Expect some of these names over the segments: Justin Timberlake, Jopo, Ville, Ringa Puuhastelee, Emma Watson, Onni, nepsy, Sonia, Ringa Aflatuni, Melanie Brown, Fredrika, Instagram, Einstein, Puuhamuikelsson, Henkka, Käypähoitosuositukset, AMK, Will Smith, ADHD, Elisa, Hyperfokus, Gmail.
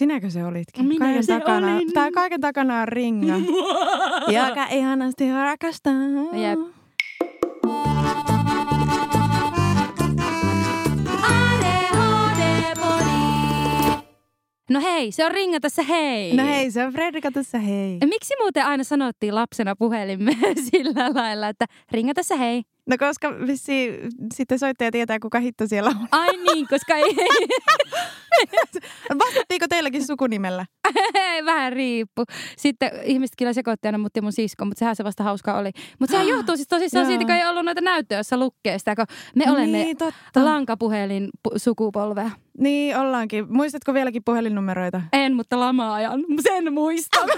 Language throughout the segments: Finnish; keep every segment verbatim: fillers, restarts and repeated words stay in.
Sinäkö se olitkin? Minä kaiken se takana, olin. Tai kaiken takana on Ringa, joka ihanasti rakastaa. Jep. No hei, se on Ringa tässä hei. No hei, se on Fredrika tässä hei. Miksi muuten aina sanottiin lapsena puhelimeen sillä lailla, että Ringa tässä hei? No koska vissiin sitten soittaja tietää, kuka hitto siellä on. Ai niin, koska ei. Vastattiinko teilläkin sukunimellä? Vähän riippu. Sitten ihmiset kyllä sekoitti aina mut ja mun sisko, mutta sehän se vasta hauskaa oli. Mutta sehän johtuu siis tosissaan siitä, kun ei ollut noita näyttöjä, jossa lukee sitä, kun me olemme niin, lankapuhelin pu- sukupolvea. Niin, ollaankin. Muistatko vieläkin puhelinnumeroita? En, mutta lama-ajan. Sen muistan.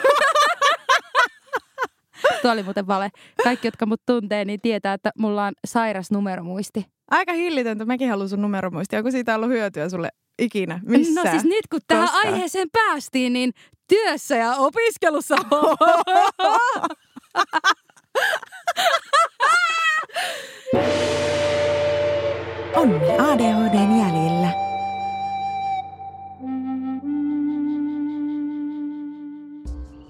Tuo oli muuten vale. Kaikki, jotka mut tuntee, niin tietää, että mulla on sairas numeromuisti. Aika hillitöntä. Mäkin haluan sun numeromuistia. Onko siitä ollut hyötyä sulle ikinä? Missään? No siis nyt, kun tähän aiheeseen päästiin, niin työssä ja opiskelussa. Onni A D H D:n jäljillä.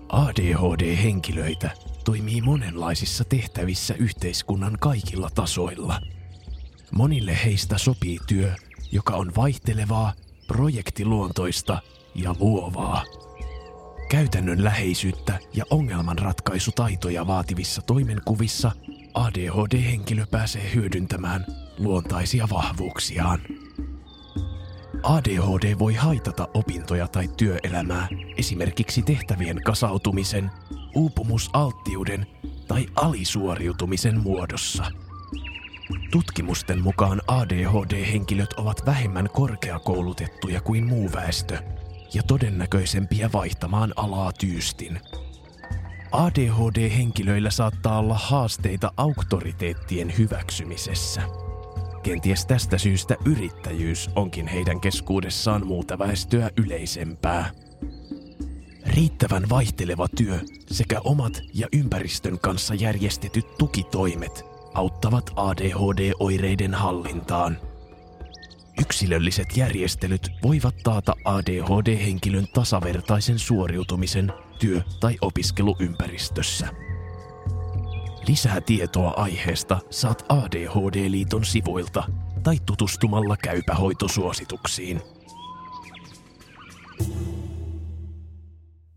A D H D-henkilöitä toimii monenlaisissa tehtävissä yhteiskunnan kaikilla tasoilla. Monille heistä sopii työ, joka on vaihtelevaa, projektiluontoista ja luovaa. Käytännön läheisyyttä ja ongelmanratkaisutaitoja vaativissa toimenkuvissa A D H D-henkilö pääsee hyödyntämään luontaisia vahvuuksiaan. A D H D voi haitata opintoja tai työelämää esimerkiksi tehtävien kasautumisen, uupumusalttiuden tai alisuoriutumisen muodossa. Tutkimusten mukaan A D H D-henkilöt ovat vähemmän korkeakoulutettuja kuin muu väestö ja todennäköisempiä vaihtamaan alaa tyystin. A D H D-henkilöillä saattaa olla haasteita auktoriteettien hyväksymisessä. Kenties tästä syystä yrittäjyys onkin heidän keskuudessaan muuta väestöä yleisempää. Riittävän vaihteleva työ sekä omat ja ympäristön kanssa järjestetyt tukitoimet auttavat A D H D-oireiden hallintaan. Yksilölliset järjestelyt voivat taata A D H D-henkilön tasavertaisen suoriutumisen työ- tai opiskeluympäristössä. Lisää tietoa aiheesta saat A D H D-liiton sivuilta tai tutustumalla käypähoitosuosituksiin.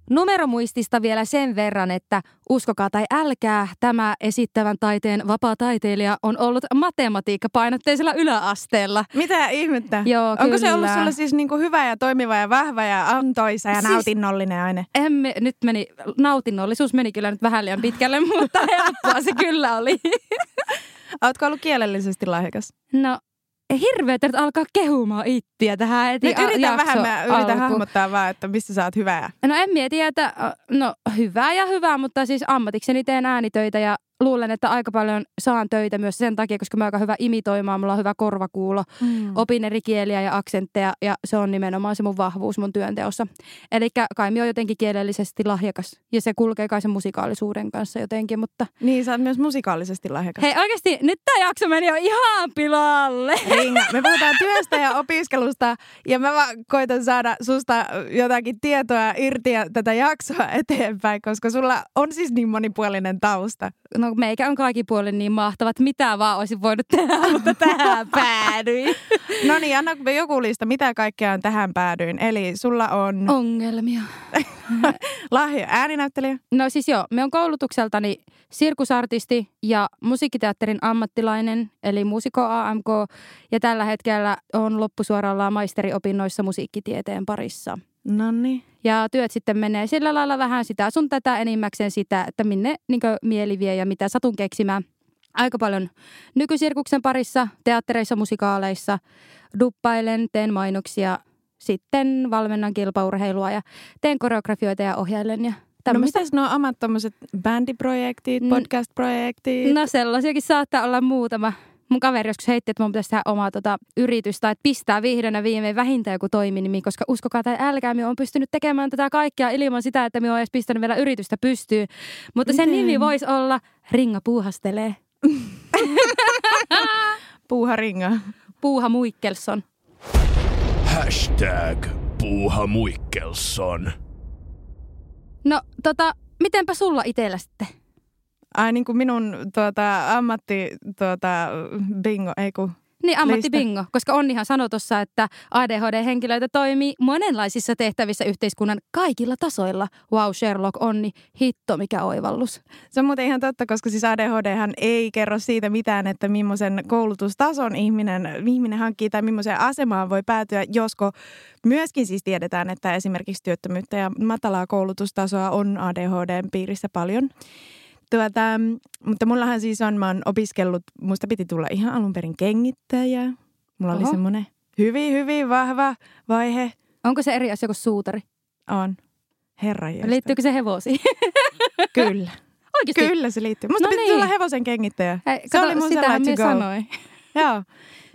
Numeromuistista vielä sen verran, että uskokaa tai älkää, tämä esittävän taiteen vapaa-taiteilija on ollut matematiikkapainotteisella yläasteella. Mitä ihmettä? Joo, Onko kyllä. se ollut sulla siis niin kuin hyvä ja toimiva ja vahva ja antoisa ja siis nautinnollinen aine? Emme, nyt meni, nautinnollisuus meni kyllä nyt vähän liian pitkälle, mutta helppoa se kyllä oli. Ootko ollut kielellisesti lahjakas? No. Hirveetä nyt alkaa kehumaan ittiä tähän heti jaksoon alkuun. Nyt yritän vähän, mä yritän hahmottaa vaan, että missä sä oot hyvää. No en mieti, että no hyvää ja hyvää, mutta siis ammatikseni teen äänitöitä ja luulen, että aika paljon saan töitä myös sen takia, koska mä oon aika hyvä imitoimaan, mulla on hyvä korvakuulo, mm. opin eri kieliä ja aksentteja ja se on nimenomaan se mun vahvuus mun työnteossa. Eli kai minä oon jotenkin kielellisesti lahjakas ja se kulkee kai sen musikaalisuuden kanssa jotenkin, mutta niin, sä oot myös musikaalisesti lahjakas. Hei oikeasti, nyt tää jakso meni jo ihan pilalle. Ringa, me puhutaan työstä ja opiskelusta ja mä vaan koitan saada susta jotakin tietoa irti ja tätä jaksoa eteenpäin, koska sulla on siis niin monipuolinen tausta. No meikä on kaikki puolin niin mahtavat, mitä vaan olisin voinut tehdä, mutta tähän päädyin. No niin, anna joku lista, mitä kaikkea on tähän päädyin. Eli sulla on ongelmia. Lahja, ääninäyttelijä. No siis joo, me on koulutukseltani sirkusartisti ja musiikkiteatterin ammattilainen, eli muusikko A M K. Ja tällä hetkellä on loppusuorallaan maisteriopinnoissa musiikkitieteen parissa. Noniin. Ja työt sitten menee sillä lailla vähän sitä sun tätä enimmäkseen sitä, että minne niinkö mieli vie ja mitä satun keksimään. Aika paljon nykysirkuksen parissa, teattereissa, musikaaleissa, duppailen, teen mainoksia, sitten valmennan kilpaurheilua ja teen koreografioita ja ohjailen ja tämmöistä. No mitäs nuo omat tommoset bändiprojektit, podcast-projektit? No sellaisiakin saattaa olla muutama. Mun kaveri joskus heitti, että mun pitäisi tehdä omaa tota, yritystä, että pistää vihdoin ja viimein vähintään joku toiminimi, koska uskokaa tai älkää, minä olen pystynyt tekemään tätä kaikkea ilman sitä, että minä olen edes pistänyt vielä yritystä pystyyn. Mutta sen Miten? nimi voisi olla Ringa Puuhastelee. Puuha Ringa. Puuhamuikelsson. Hashtag Puuhamuikelsson. No, tota, mitenpä sulla itellä sitten? Ai niin kuin minun tuota, ammatti tuota, bingo, ei kun... Niin, ammattibingo, koska Onnihan sanoi tuossa, että A D H D-henkilöitä toimii monenlaisissa tehtävissä yhteiskunnan kaikilla tasoilla. Wow, Sherlock, Onni, hitto, mikä oivallus. Se on muuten ihan totta, koska siis A D H D:hän ei kerro siitä mitään, että millaisen koulutustason ihminen, ihminen hankkii tai millaiseen asemaan voi päätyä, josko myöskin siis tiedetään, että esimerkiksi työttömyyttä ja matalaa koulutustasoa on A D H D:n piirissä paljon. Tuota, mutta mullahan siis on, mä oon opiskellut, musta piti tulla ihan alun perin kengittäjä. Mulla Oho. oli semmoinen hyvin, hyvin vahva vaihe. Onko se eri asia kuin suutari? On. Herranjestaan. Liittyykö se hevosiin? Kyllä. Oikeasti? Kyllä se liittyy. Musta no piti niin. tulla hevosen kengittäjä. Hei, kato, se oli mun sellainen to go. Sanoi. Joo.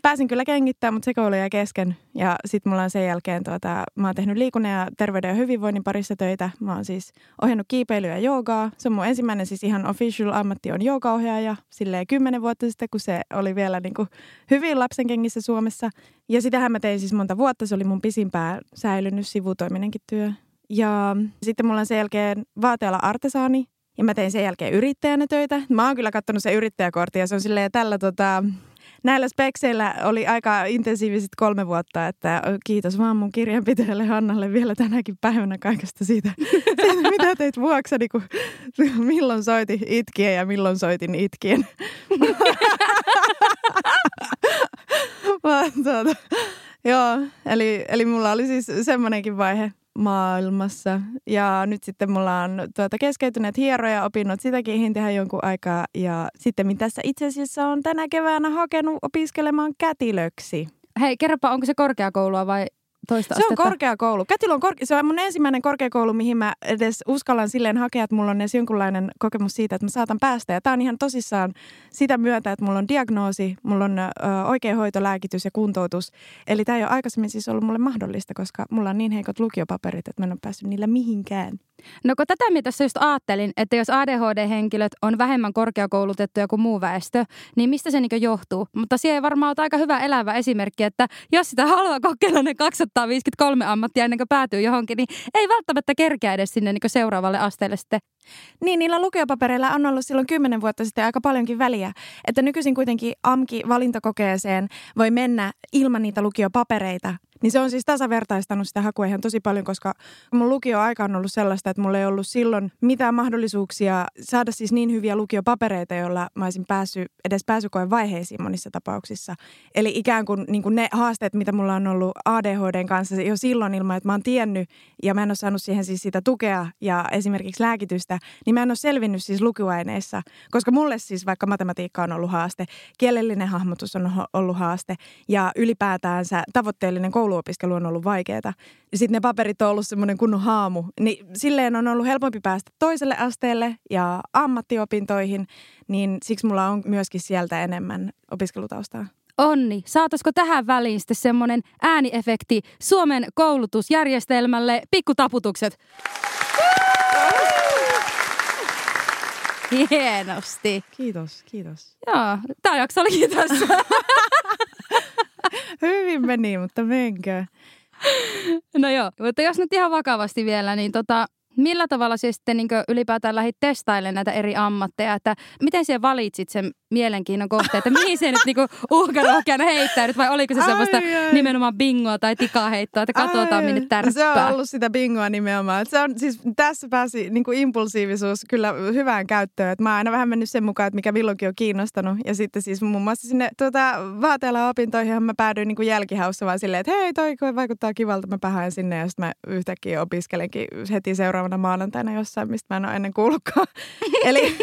Pääsin kyllä kengittämään, mutta se koulu jäi kesken. Ja sit mulla on sen jälkeen, tuota, mä oon tehnyt liikunnan ja terveyden ja hyvinvoinnin parissa töitä. Mä oon siis ohjannut kiipeilyä ja joogaa. Se on mun ensimmäinen siis ihan official ammatti on joogaohjaaja. Silleen kymmenen vuotta sitten, kun se oli vielä niin kuin hyvin lapsen kengissä Suomessa. Ja sitähän mä tein siis monta vuotta. Se oli mun pisimpään säilynyt sivutoiminenkin työ. Ja sitten mulla on sen jälkeen vaateala artesaani. Ja mä tein sen jälkeen yrittäjänä töitä. Mä oon kyllä kattonut sen yrittäjäkortin ja se on silleen tällä tota... Näillä spekseillä oli aika intensiiviset kolme vuotta, että kiitos vaan mun kirjanpitäjälle Hannalle vielä tänäkin päivänä kaikesta siitä, siitä mitä teit vuokseni, kun milloin soitin itkien ja milloin soitin itkien. Vaan tuota, joo, eli, eli mulla oli siis semmoinenkin vaihe maailmassa. Ja nyt sitten mulla on tuota keskeytyneet hieroja opinnot sitäkin tehdä jonkun aikaa. Ja sitten tässä itse asiassa on tänä keväänä hakenut opiskelemaan kätilöksi. Hei, kerropa, onko se korkeakoulua vai toista astetta? Se on korkeakoulu. Kätilö on korke- se on mun ensimmäinen korkeakoulu, mihin mä edes uskallan silleen hakea, että mulla on edes jonkunlainen kokemus siitä, että mä saatan päästä. Ja tää on ihan tosissaan sitä myötä, että mulla on diagnoosi, mulla on ö, oikea hoito, lääkitys ja kuntoutus. Eli tää ei ole aikaisemmin siis ollut mulle mahdollista, koska mulla on niin heikot lukiopaperit, että mä en ole päässyt niillä mihinkään. No kun tätä minä tässä just ajattelin, että jos A D H D-henkilöt on vähemmän korkeakoulutettuja kuin muu väestö, niin mistä se niin johtuu? Mutta siellä ei varmaan ole aika hyvä elävä esimerkki, että jos sitä haluaa kokeilla ne kaksisataaviisikymmentäkolme ammattia ennen kuin päätyy johonkin, niin ei välttämättä kerkeä edes sinne niin seuraavalle asteelle sitten. Niin, niillä lukiopapereilla on ollut silloin kymmenen vuotta sitten aika paljonkin väliä. Että nykyisin kuitenkin A M K-valintakokeeseen voi mennä ilman niitä lukiopapereita. Niin se on siis tasavertaistanut sitä hakua ihan tosi paljon, koska mun lukioaika on ollut sellaista, että mulla ei ollut silloin mitään mahdollisuuksia saada siis niin hyviä lukiopapereita, joilla mä olisin päässyt edes pääsykoen vaiheisiin monissa tapauksissa. Eli ikään kuin, niin kuin ne haasteet, mitä mulla on ollut A D H D:n kanssa jo silloin ilman, että mä oon tiennyt ja mä en ole saanut siihen siis sitä tukea ja esimerkiksi lääkitystä, niin mä en ole selvinnyt siis lukuaineissa, koska mulle siis vaikka matematiikka on ollut haaste, kielellinen hahmotus on ollut haaste ja ylipäätäänsä tavoitteellinen koulu. Kouluopiskelu on ollut vaikeaa. Sitten ne paperit on ollut semmoinen kunnon haamu. Niin silleen on ollut helpompi päästä toiselle asteelle ja ammattiopintoihin, niin siksi mulla on myöskin sieltä enemmän opiskelutaustaa. Onni, saataisiko tähän väliin sitten semmoinen ääniefekti Suomen koulutusjärjestelmälle? Pikkutaputukset. Hienosti. Kiitos, kiitos. Joo, tämä jakso olikin tässä. Hyvin meni, mutta menkää. No joo, mutta jos nyt ihan vakavasti vielä, niin tota, millä tavalla siis sitten niin ylipäätään lähdit testailemaan näitä eri ammatteja? Että miten sinä valitsit sen mielenkiinnon kohteen, että mihin sinä nyt niin uhkarohkeana heittäydyt? Vai oliko se sellaista ai, nimenomaan bingoa tai tikaheittoa, että katsotaan ai, minne tärppää? Se on ollut sitä bingoa nimenomaan. Se on, siis tässä pääsi niin impulsiivisuus kyllä hyvään käyttöön. Että mä oon aina vähän mennyt sen mukaan, että mikä milloinkin on kiinnostanut. Ja sitten siis muun muassa sinne tuota, vaatealan opintoihin mä päädyin niin jälkihaussa vaan silleen, että hei toi vaikuttaa kivalta, mä päähän sinne. Ja sitten mä yhtäkkiä opiskelenkin heti seuraavana maanantaina jossain, mistä mä en ole ennen kuullutkaan. Eli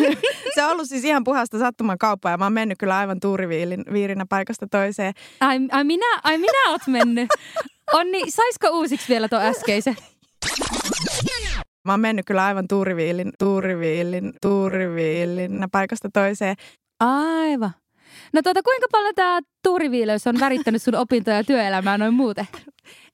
se on ollut siis ihan puhasta sattuman kauppaa ja mä oon mennyt kyllä aivan tuuriviirinä paikasta toiseen. Ai, ai, minä, ai minä oot mennyt. Onni, saisiko uusiksi vielä tuon äskeisen? Mä oon mennyt kyllä aivan tuuriviilin, tuuriviilin, tuuriviilinä paikasta toiseen. Aivan. No tuota, kuinka paljon tää tuuriviileys on värittänyt sun opintoja ja työelämää noin muuten?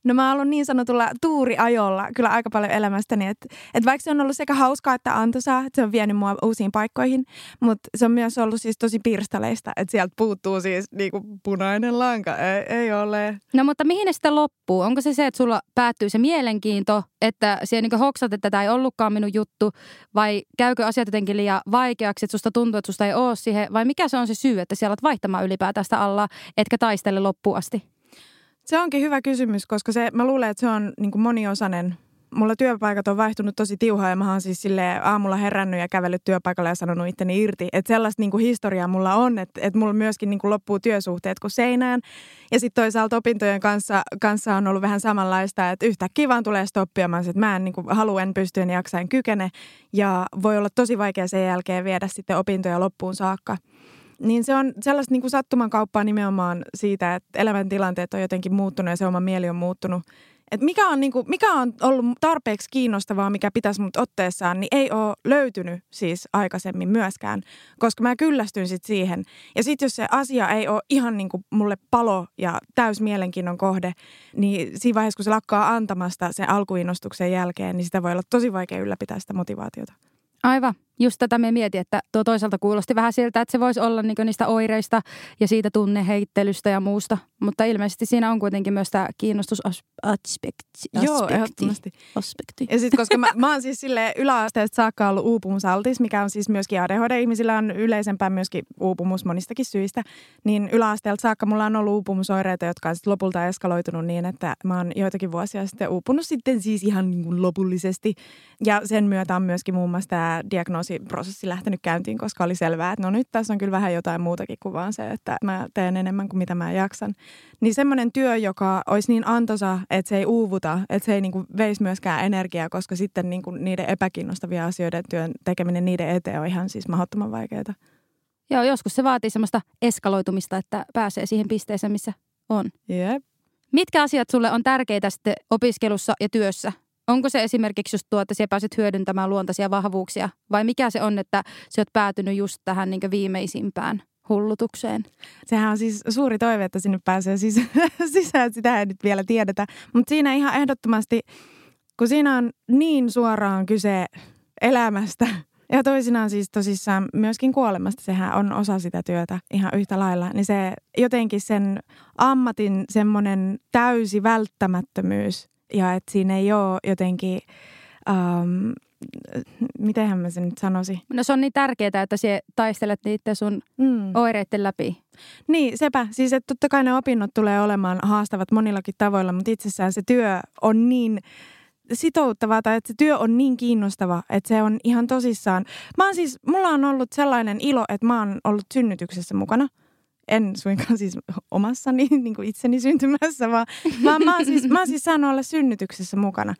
No mä oon ollut niin sanotulla tuuriajolla kyllä aika paljon elämästäni, että, että vaikka se on ollut sekä hauskaa että antoisaa, että se on vienyt mua uusiin paikkoihin, mutta se on myös ollut siis tosi pirstaleista, että sieltä puuttuu siis niinku punainen lanka, ei, ei ole. No mutta mihin ne sitä loppuu? Onko se se, että sulla päättyy se mielenkiinto, että siellä niinku hoksat, että tämä ei ollutkaan minun juttu, vai käykö asiat jotenkin liian vaikeaksi, että susta tuntuu, että susta ei ole siihen, vai mikä se on se syy, että siellä olet vaihtamaan ylipäätään sitä alla, etkä taistele loppuun asti? Se onkin hyvä kysymys, koska se, mä luulen, että se on niin kuin moniosainen. Mulla työpaikat on vaihtunut tosi tiuhaa ja mä oon siis silleen aamulla herännyt ja kävellyt työpaikalla ja sanonut itteni irti. Että sellaista niin kuin historiaa mulla on, että, että mulla myöskin niin kuin loppuu työsuhteet kuin seinään. Ja sitten toisaalta opintojen kanssa, kanssa on ollut vähän samanlaista, että yhtäkkiä vaan tulee stoppiamaan, että mä en niin kuin halua, en pysty, en jaksa, en kykene. Ja voi olla tosi vaikea sen jälkeen viedä sitten opintoja loppuun saakka. Niin se on sellaista niin kuin sattumankauppaa nimenomaan siitä, että elämäntilanteet on jotenkin muuttunut ja se oma mieli on muuttunut. Et mikä on, niin kuin, mikä on ollut tarpeeksi kiinnostavaa, mikä pitäisi mut otteessaan, niin ei ole löytynyt siis aikaisemmin myöskään, koska mä kyllästyn sit siihen. Ja sitten jos se asia ei ole ihan niin kuin mulle palo ja täys mielenkiinnon kohde, niin siinä vaiheessa kun se lakkaa antamasta sen alkuinnostuksen jälkeen, niin sitä voi olla tosi vaikea ylläpitää sitä motivaatiota. Aivan. Just tätä me mietin, että tuo toisaalta kuulosti vähän siltä, että se voisi olla niinku niistä oireista ja siitä tunneheittelystä ja muusta. Mutta ilmeisesti siinä on kuitenkin myös tämä kiinnostusaspekti. Joo, ehdottomasti. Aspekti. Ja sitten koska mä, mä oon siis silleen yläasteesta saakka ollut uupumisaltis, mikä on siis myöskin A D H D-ihmisillä on yleisempää myöskin uupumus monistakin syistä. Niin yläasteelta saakka mulla on ollut uupumusoireita, jotka on lopulta eskaloitunut niin, että mä oon joitakin vuosia sitten uupunut sitten siis ihan niin kuin lopullisesti. Ja sen myötä on myöskin muun muassa tämä diagnoosi. Prosessi lähtenyt käyntiin, koska oli selvää, että no nyt tässä on kyllä vähän jotain muutakin kuin vaan se, että mä teen enemmän kuin mitä mä jaksan. Niin semmoinen työ, joka olisi niin antoisa, että se ei uuvuta, että se ei niin kuin veisi myöskään energiaa, koska sitten niin kuin niiden epäkiinnostavia asioiden työn tekeminen niiden eteen on ihan siis mahdottoman vaikeaa. Joo, joskus se vaatii semmoista eskaloitumista, että pääsee siihen pisteeseen, missä on. Jep. Mitkä asiat sulle on tärkeitä sitten opiskelussa ja työssä? Onko se esimerkiksi just tuo, että sinä pääset hyödyntämään luontaisia vahvuuksia? Vai mikä se on, että sinä olet päätynyt just tähän niin kuin viimeisimpään hullutukseen? Sehän on siis suuri toive, että sinne pääsee sisään. sisään. Sitä ei nyt vielä tiedetä. Mutta siinä ihan ehdottomasti, kun siinä on niin suoraan kyse elämästä ja toisinaan siis tosissaan myöskin kuolemasta, sehän on osa sitä työtä ihan yhtä lailla, niin se jotenkin sen ammatin semmoinen täysi välttämättömyys, ja että siinä ei ole jotenkin, ähm, mitenhän mä sen nyt sanoisin. No se on niin tärkeää, että sinä taistelet niitä sun mm. oireiden läpi. Niin, sepä. Siis että totta kai ne opinnot tulee olemaan haastavat monillakin tavoilla, mutta itsessään se työ on niin sitouttavaa tai että se työ on niin kiinnostava, että se on ihan tosissaan. Mä oon siis, mulla on ollut sellainen ilo, että mä oon ollut synnytyksessä mukana. En suinkaan siis omassani, niin kuin itseni syntymässä, vaan, vaan mä oon siis, mä oon siis saanut olla synnytyksessä mukana.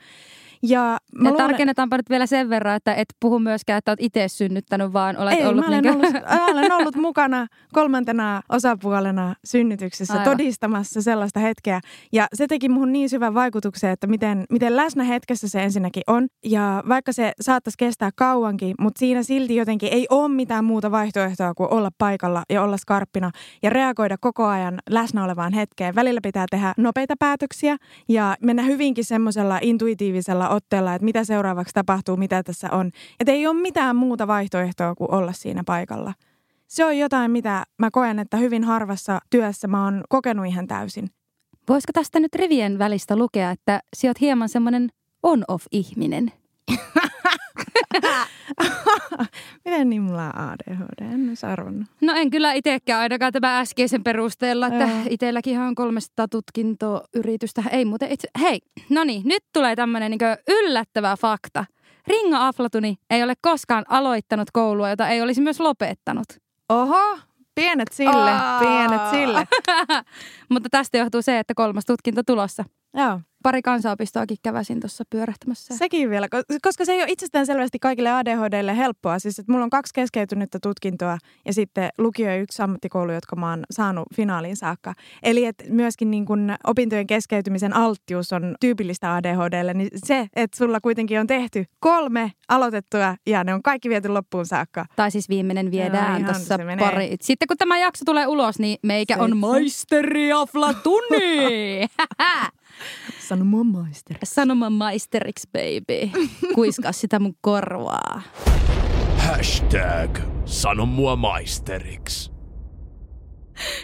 Ja, ja luulen, tarkennetaanpa nyt vielä sen verran, että et puhu myöskään, että olet itse synnyttänyt, vaan olet ei, ollut... Ei, mä, niin mä olen ollut mukana kolmantena osapuolena synnytyksessä. Aivan. Todistamassa sellaista hetkeä. Ja se teki muhun niin syvän vaikutuksen, että miten, miten läsnä hetkessä se ensinnäkin on. Ja vaikka se saattaisi kestää kauankin, mutta siinä silti jotenkin ei ole mitään muuta vaihtoehtoa kuin olla paikalla ja olla skarppina ja reagoida koko ajan läsnä olevaan hetkeen. Välillä pitää tehdä nopeita päätöksiä ja mennä hyvinkin semmoisella intuitiivisella otteella, että mitä seuraavaksi tapahtuu, mitä tässä on. Että ei ole mitään muuta vaihtoehtoa kuin olla siinä paikalla. Se on jotain, mitä mä koen, että hyvin harvassa työssä mä oon kokenut ihan täysin. Voisiko tästä nyt rivien välistä lukea, että sä oot hieman semmoinen on-off-ihminen? Miten niin mulla on A D H D? En olisi arvannut. No en kyllä itsekään ainakaan tämä äskeisen perusteella, että itselläkin on kolmesta tutkintoyritystä. Ei muuten itse... Hei, no niin, nyt tulee tämmöinen niin kuin yllättävä fakta. Ringa Aflatuni ei ole koskaan aloittanut koulua, jota ei olisi myös lopettanut. Oho, pienet sille, oh. pienet sille. Mutta tästä johtuu se, että kolmas tutkinto tulossa. Joo. Pari kansanopistoakin käväsin tuossa pyörähtämässä. Sekin vielä, koska se ei ole itsestään selvästi kaikille A D H D:lle helppoa. Siis, että mulla on kaksi keskeytynyttä tutkintoa ja sitten lukio ja yksi ammattikoulu, jotka mä oon saanut finaaliin saakka. Eli että myöskin niin kun opintojen keskeytymisen alttius on tyypillistä A D H D:lle, niin se, että sulla kuitenkin on tehty kolme aloitettua ja ne on kaikki viety loppuun saakka. Tai siis viimeinen viedään no, tuossa pari. Sitten kun tämä jakso tulee ulos, niin meikä on maisteri Aflatuni! Sanomaan maisteriksi. Sanomaan maisteriksi, baby. Kuiskaa sitä mun korvaa. Hashtag sano mua maisteriksi.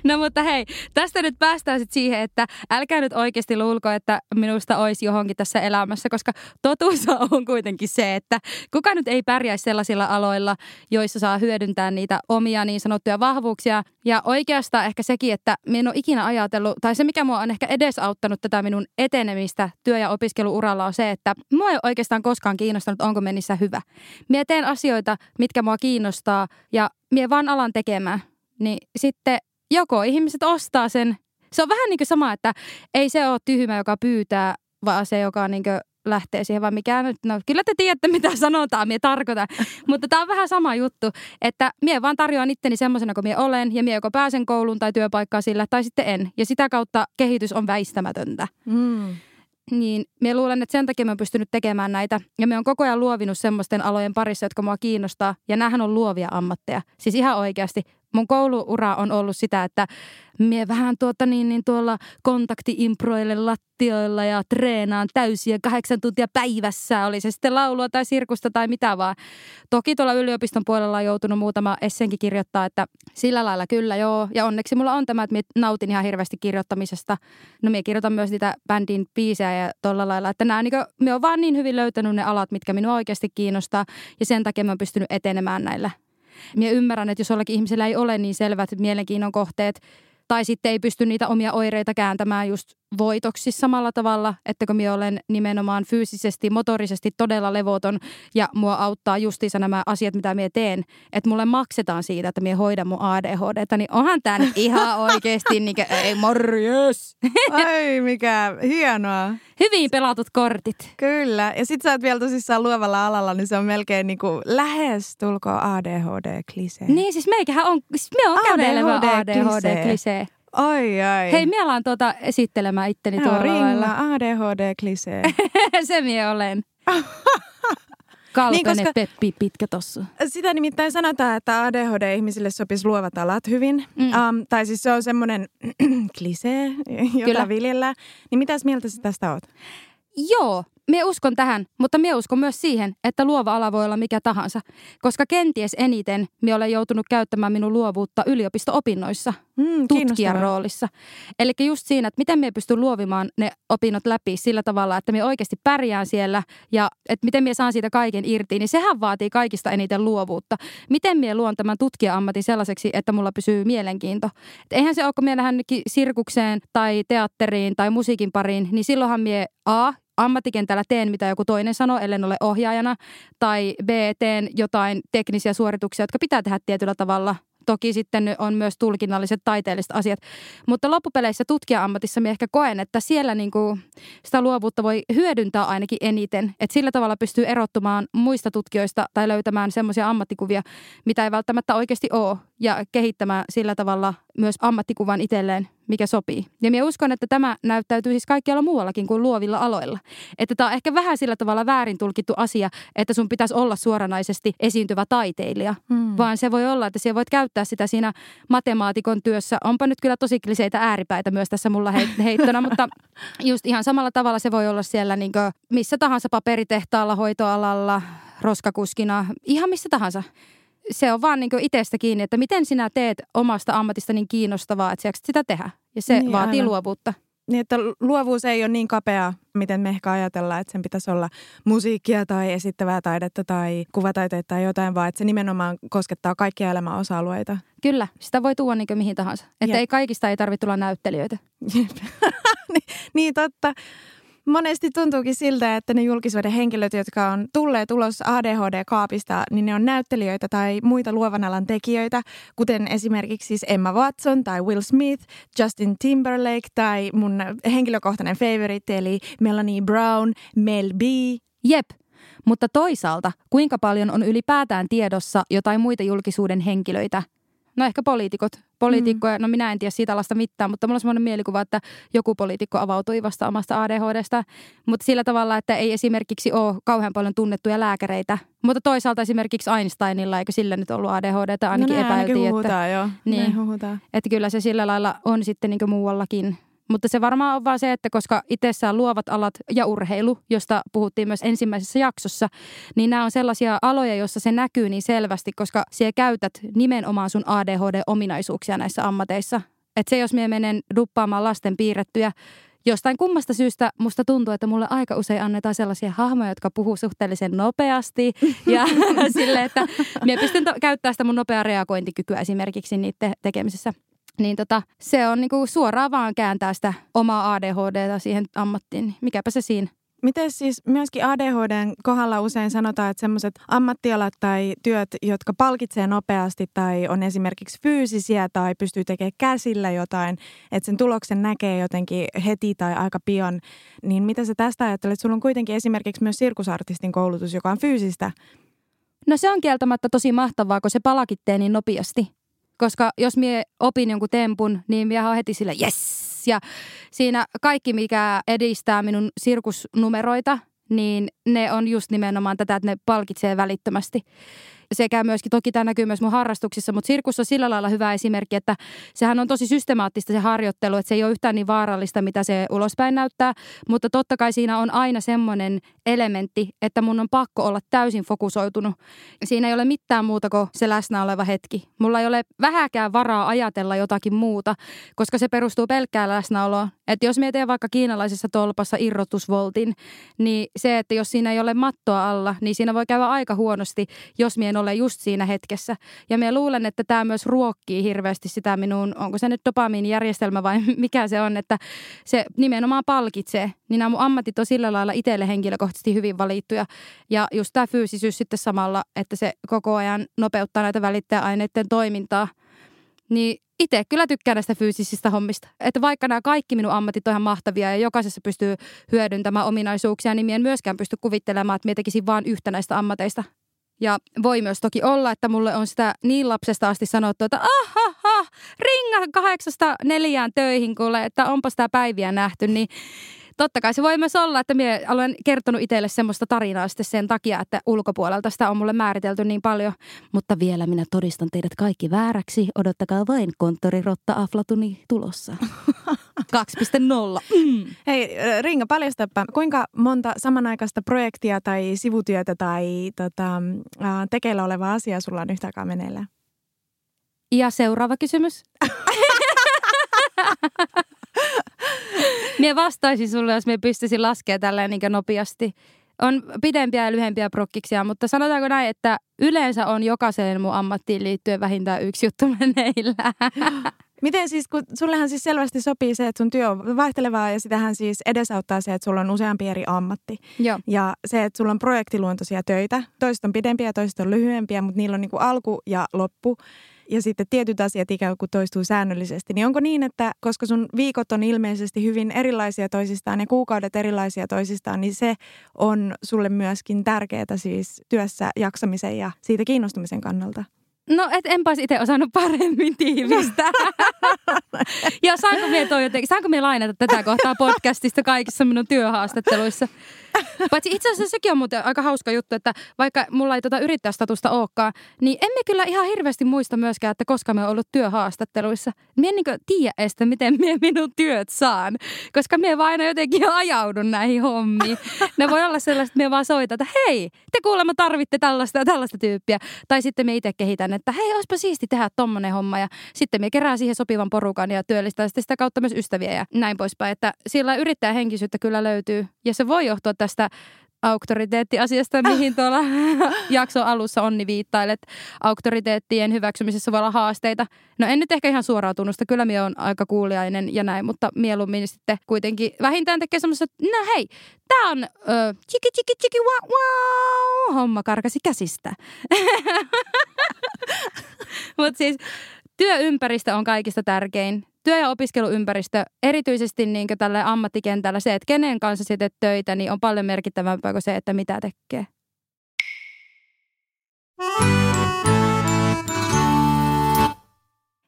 No mutta hei, tästä nyt päästään sitten siihen, että älkää nyt oikeasti luulko, että minusta olisi johonkin tässä elämässä, koska totuus on kuitenkin se, että kuka nyt ei pärjäisi sellaisilla aloilla, joissa saa hyödyntää niitä omia niin sanottuja vahvuuksia. Ja oikeastaan ehkä sekin, että minä en ole ikinä ajatellut, tai se mikä mua on ehkä edesauttanut tätä minun etenemistä työ- ja opiskeluuralla on se, että mua ei oikeastaan koskaan kiinnostanut, onko minä niissä hyvä. Minä teen asioita, mitkä mua kiinnostaa ja minä vaan alan tekemään, niin sitten... Joko ihmiset ostaa sen. Se on vähän niin kuin sama, että ei se ole tyhmä, joka pyytää, vaan se, joka niin kuin lähtee siihen. Vai mikä nyt, no kyllä te tiedätte, mitä sanotaan, mie tarkoitan. Mutta tämä on vähän sama juttu, että mie vaan tarjoan itteni semmoisena kuin mie olen. Ja mie joko pääsen kouluun tai työpaikkaan sillä, tai sitten en. Ja sitä kautta kehitys on väistämätöntä. Mm. Niin mie luulen, että sen takia mä oon pystynyt tekemään näitä. Ja mie oon koko ajan luovinut semmoisten alojen parissa, jotka mua kiinnostaa. Ja näähän on luovia ammatteja. Siis ihan oikeasti. Mun kouluura on ollut sitä, että mie vähän tuota niin, niin tuolla kontaktiimproille lattioilla ja treenaan täysiä kahdeksan tuntia päivässä. Oli se sitten laulua tai sirkusta tai mitä vaan. Toki tuolla yliopiston puolella on joutunut muutama esseenkin kirjoittaa, että sillä lailla kyllä joo. Ja onneksi mulla on tämä, että mie nautin ihan hirveästi kirjoittamisesta. No mie kirjoitan myös niitä bändin biisejä ja tuolla lailla, että nää, niin kuin, mie oon vaan niin hyvin löytänyt ne alat, mitkä minua oikeasti kiinnostaa. Ja sen takia mä oon pystynyt etenemään näillä. Minä ymmärrän, että jos jollakin ihmisellä ei ole niin selvät mielenkiinnon kohteet tai sitten ei pysty niitä omia oireita kääntämään just voitoksi samalla tavalla, että kun minä olen nimenomaan fyysisesti, motorisesti todella levoton ja mua auttaa justiinsa nämä asiat, mitä minä teen, että mulle maksetaan siitä, että minä hoidan mun A D H D:tä, niin onhan tämä nyt ihan oikeasti niin kuin, ei morjes. Ai mikä hienoa. Hyvin pelatut kortit. Kyllä, ja sit sä oot vielä tosissaan luovalla alalla, niin se on melkein niin kuin lähes tulkoon A D H D-klisee. Niin, siis meikähän on, siis me on kävelevä A D H D-klisee. Oi, ai. Hei, minä alan tuota esittelemään itteni no, tuolla Ringa, lailla. A D H D-klisee. Se minä olen. Kaltainen niin, peppi pitkä tossu. Sitä nimittäin sanotaan, että A D H D-ihmisille sopisi luovat alat hyvin. Mm. Um, tai siis se on semmoinen klisee, jota Kyllä. viljellään. Niin mitäs mieltä sä tästä oot? Joo, minä uskon tähän, mutta minä uskon myös siihen, että luova ala voi olla mikä tahansa. Koska kenties eniten minä olen joutunut käyttämään minun luovuutta yliopisto-opinnoissa, mm, tutkijan roolissa. Eli just siinä, että miten minä pystyn luovimaan ne opinnot läpi sillä tavalla, että minä oikeasti pärjään siellä ja että miten minä saan siitä kaiken irti, niin sehän vaatii kaikista eniten luovuutta. Miten minä luon tämän tutkija-ammatin sellaiseksi, että mulla pysyy mielenkiinto. Et eihän se ole, kun minä lähden sirkukseen tai teatteriin tai musiikin pariin, niin silloinhan minä A... ammattikentällä teen, mitä joku toinen sanoo, ellen ole ohjaajana, tai B, teen jotain teknisiä suorituksia, jotka pitää tehdä tietyllä tavalla. Toki sitten on myös tulkinnalliset, taiteelliset asiat. Mutta loppupeleissä tutkija-ammatissa minä ehkä koen, että siellä niinku sitä luovuutta voi hyödyntää ainakin eniten. Että sillä tavalla pystyy erottumaan muista tutkijoista tai löytämään semmoisia ammattikuvia, mitä ei välttämättä oikeasti ole. Ja kehittämään sillä tavalla myös ammattikuvan itselleen, mikä sopii. Ja minä uskon, että tämä näyttäytyy siis kaikkialla muuallakin kuin luovilla aloilla. Että tämä on ehkä vähän sillä tavalla väärin tulkittu asia, että sun pitäisi olla suoranaisesti esiintyvä taiteilija. Hmm. Vaan se voi olla, että sinä voit käyttää sitä siinä matemaatikon työssä. Onpa nyt kyllä tosi kliseitä ääripäitä myös tässä mulla heittona, mutta just ihan samalla tavalla se voi olla siellä niin kuin missä tahansa paperitehtaalla, hoitoalalla, roskakuskina, ihan missä tahansa. Se on vaan niin kuin itsestä kiinni, että miten sinä teet omasta ammatista niin kiinnostavaa, että sieltä sitä tehdä. Ja se niin, vaatii aina. Luovuutta. Niin, että luovuus ei ole niin kapea, miten me ehkä ajatellaan, että sen pitäisi olla musiikkia tai esittävää taidetta tai kuvataiteita tai jotain, vaan että se nimenomaan koskettaa kaikkia elämän osa-alueita. Kyllä, sitä voi tuoda niin kuin mihin tahansa. Että Jep. ei kaikista ei tarvitse tulla näyttelijöitä. Niin totta. Monesti tuntuukin siltä, että ne julkisuuden henkilöt, jotka on tulleet ulos A D H D-kaapista, niin ne on näyttelijöitä tai muita luovan alan tekijöitä, kuten esimerkiksi siis Emma Watson tai Will Smith, Justin Timberlake tai mun henkilökohtainen favoriitti eli Melanie Brown, Mel B. Jep. Mutta toisaalta, kuinka paljon on ylipäätään tiedossa jotain muita julkisuuden henkilöitä? No ehkä poliitikot. Poliitikkoja, no minä en tiedä siitä alasta mitään, mutta mulla on semmoinen mielikuva, että joku poliitikko avautui vasta omasta A D H D:stä. Mutta sillä tavalla, että ei esimerkiksi ole kauhean paljon tunnettuja lääkäreitä. Mutta toisaalta esimerkiksi Einsteinilla, eikö sillä nyt ollut A D H D:tä, ainakin no, epäiltiin. No ainakin huhutaan, että, joo. Niin, huhutaan. Että kyllä se sillä lailla on sitten niin kuin muuallakin. Mutta se varmaan on vaan se, että koska itsessään luovat alat ja urheilu, josta puhuttiin myös ensimmäisessä jaksossa, niin nämä on sellaisia aloja, joissa se näkyy niin selvästi, koska siellä käytät nimenomaan sun A D H D-ominaisuuksia näissä ammateissa. Että se, jos minä menen duppaamaan lasten piirrettyjä, jostain kummasta syystä musta tuntuu, että mulle aika usein annetaan sellaisia hahmoja, jotka puhuu suhteellisen nopeasti ja silleen, että minä pystyn to- käyttämään sitä mun nopeaa reagointikykyä esimerkiksi niiden tekemisessä. Niin tota, se on niinku suoraan vaan kääntää sitä omaa A D H D:tä siihen ammattiin. Mikäpä se siinä. Miten siis myöskin A D H D:n kohdalla usein sanotaan, että semmoiset ammattialat tai työt, jotka palkitsee nopeasti tai on esimerkiksi fyysisiä tai pystyy tekemään käsillä jotain, että sen tuloksen näkee jotenkin heti tai aika pian, niin mitä sä tästä ajattelet? Sulla on kuitenkin esimerkiksi myös sirkusartistin koulutus, joka on fyysistä. No se on kieltämättä tosi mahtavaa, kun se palkittee niin nopeasti. Koska jos mie opin jonkun tempun, niin mie on heti sille yes. Ja siinä kaikki, mikä edistää minun sirkusnumeroita, niin ne on just nimenomaan tätä, että ne palkitsee välittömästi. Sekä myöskin, toki tämä näkyy myös mun harrastuksissa, mutta sirkus on sillä lailla hyvä esimerkki, että sehän on tosi systemaattista se harjoittelu, että se ei ole yhtään niin vaarallista, mitä se ulospäin näyttää. Mutta totta kai siinä on aina semmoinen elementti, että mun on pakko olla täysin fokusoitunut. Siinä ei ole mitään muuta kuin se läsnä oleva hetki. Mulla ei ole vähäkään varaa ajatella jotakin muuta, koska se perustuu pelkkään läsnäoloon. Että jos mietin vaikka kiinalaisessa tolpassa irrotusvoltin, niin se, että jos siinä ei ole mattoa alla, niin siinä voi käydä aika huonosti, jos mie en ole just siinä hetkessä. Ja minä luulen, että tämä myös ruokkii hirveästi sitä minun, onko se nyt dopamiinijärjestelmä vai mikä se on, että se nimenomaan palkitsee. Niin nämä mun ammatit on sillä lailla itselle henkilökohtaisesti hyvin valittuja. Ja just tämä fyysisyys sitten samalla, että se koko ajan nopeuttaa näitä välittäjäaineiden toimintaa. Niin itse kyllä tykkään näistä fyysisistä hommista. Että vaikka nämä kaikki minun ammatit on ihan mahtavia ja jokaisessa pystyy hyödyntämään ominaisuuksia, niin minä en myöskään pysty kuvittelemaan, että minä tekisin vaan yhtä näistä ammateista. Ja voi myös toki olla, että mulle on sitä niin lapsesta asti sanottu, että ahaha, Ringa kahdeksasta neljään töihin kuule, että onpas tää päiviä nähty. Niin totta kai se voi myös olla, että minä olen kertonut itselle semmoista tarinaa sitten sen takia, että ulkopuolelta sitä on mulle määritelty niin paljon. Mutta vielä minä todistan teidät kaikki vääräksi. Odottakaa vain konttorirotta aflatuni tulossa. kaksi piste nolla. Mm. Hei Ringa, paljastapa, kuinka monta samanaikaista projektia tai sivutyötä tai tota, tekeillä olevaa asiaa sulla on yhtä aikaa meneillään? Ja seuraava kysymys. Mie vastaisin sulle, jos mie pystyisin laskemaan tälleen niin nopeasti. On pidempiä ja lyhempiä prokkiksia, mutta sanotaanko näin, että yleensä on jokaiseen mun ammattiin liittyen vähintään yksi juttu meneillään. Miten siis, kun sullehan siis selvästi sopii se, että sun työ on vaihtelevaa ja sitähän siis edesauttaa se, että sulla on useampi eri ammatti. Joo. Ja se, että sulla on projektiluontoisia töitä. Toiset on pidempiä ja toiset on lyhyempiä, mutta niillä on niin kuin alku ja loppu. Ja sitten tietyt asiat ikään kuin toistuu säännöllisesti. Niin onko niin, että koska sun viikot on ilmeisesti hyvin erilaisia toisistaan ja kuukaudet erilaisia toisistaan, niin se on sulle myöskin tärkeää siis työssä jaksamisen ja siitä kiinnostumisen kannalta? No, et enpäs itse osannut paremmin tiivistää. Ja saanko minä toi jotenkin, saanko minä lainata tätä kohtaa podcastista kaikissa minun työhaastatteluissa? Paitsi itse asiassa sekin on muuten aika hauska juttu, että vaikka mulla ei tota yrittäjästatusta olekaan, niin emme kyllä ihan hirveästi muista myöskään, että koska me on ollut työhaastatteluissa. Minä en niin kuin tiedä edes, miten minä minun työt saan, koska minä vaan aina jotenkin ajaudun näihin hommiin. Ne voi olla sellaista, että minä vaan soitan, että hei, te kuulemma tarvitte tällaista ja tällaista tyyppiä. Tai sitten minä itse kehitän, että hei, olisipa siisti tehdä tommonen homma. Ja sitten minä kerään siihen sopivan porukan ja työllistää sitten sitä kautta myös ystäviä ja näin poispäin. Että sillä yrittäjähenkisyyttä kyllä löytyy ja se voi johtua tästä auktoriteettiasiasta, mihin tuolla jakson alussa Onni viittaili, että auktoriteettien hyväksymisessä voi olla haasteita. No en nyt ehkä ihan suoraan tunnusta, kyllä minä olen aika kuuliainen ja näin, mutta mieluummin sitten kuitenkin vähintään tekee semmoista, no hei, tää on ö, chiki chiki chiki wow, wow, homma karkasi käsistä. Mutta siis työympäristö on kaikista tärkein. Työ- ja opiskeluympäristö, erityisesti niin kuin tällä ammattikentällä se, että kenen kanssa sä teet töitä, niin on paljon merkittävämpää kuin se, että mitä tekee.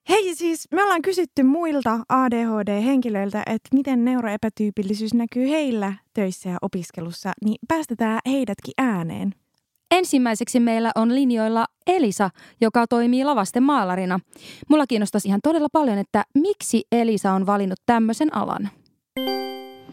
Hei siis, me ollaan kysytty muilta A D H D-henkilöiltä, että miten neuroepätyypillisyys näkyy heillä töissä ja opiskelussa, niin päästetään heidätkin ääneen. Ensimmäiseksi meillä on linjoilla Elisa, joka toimii lavasten maalarina. Mulla kiinnostaisi ihan todella paljon, että miksi Elisa on valinnut tämmöisen alan.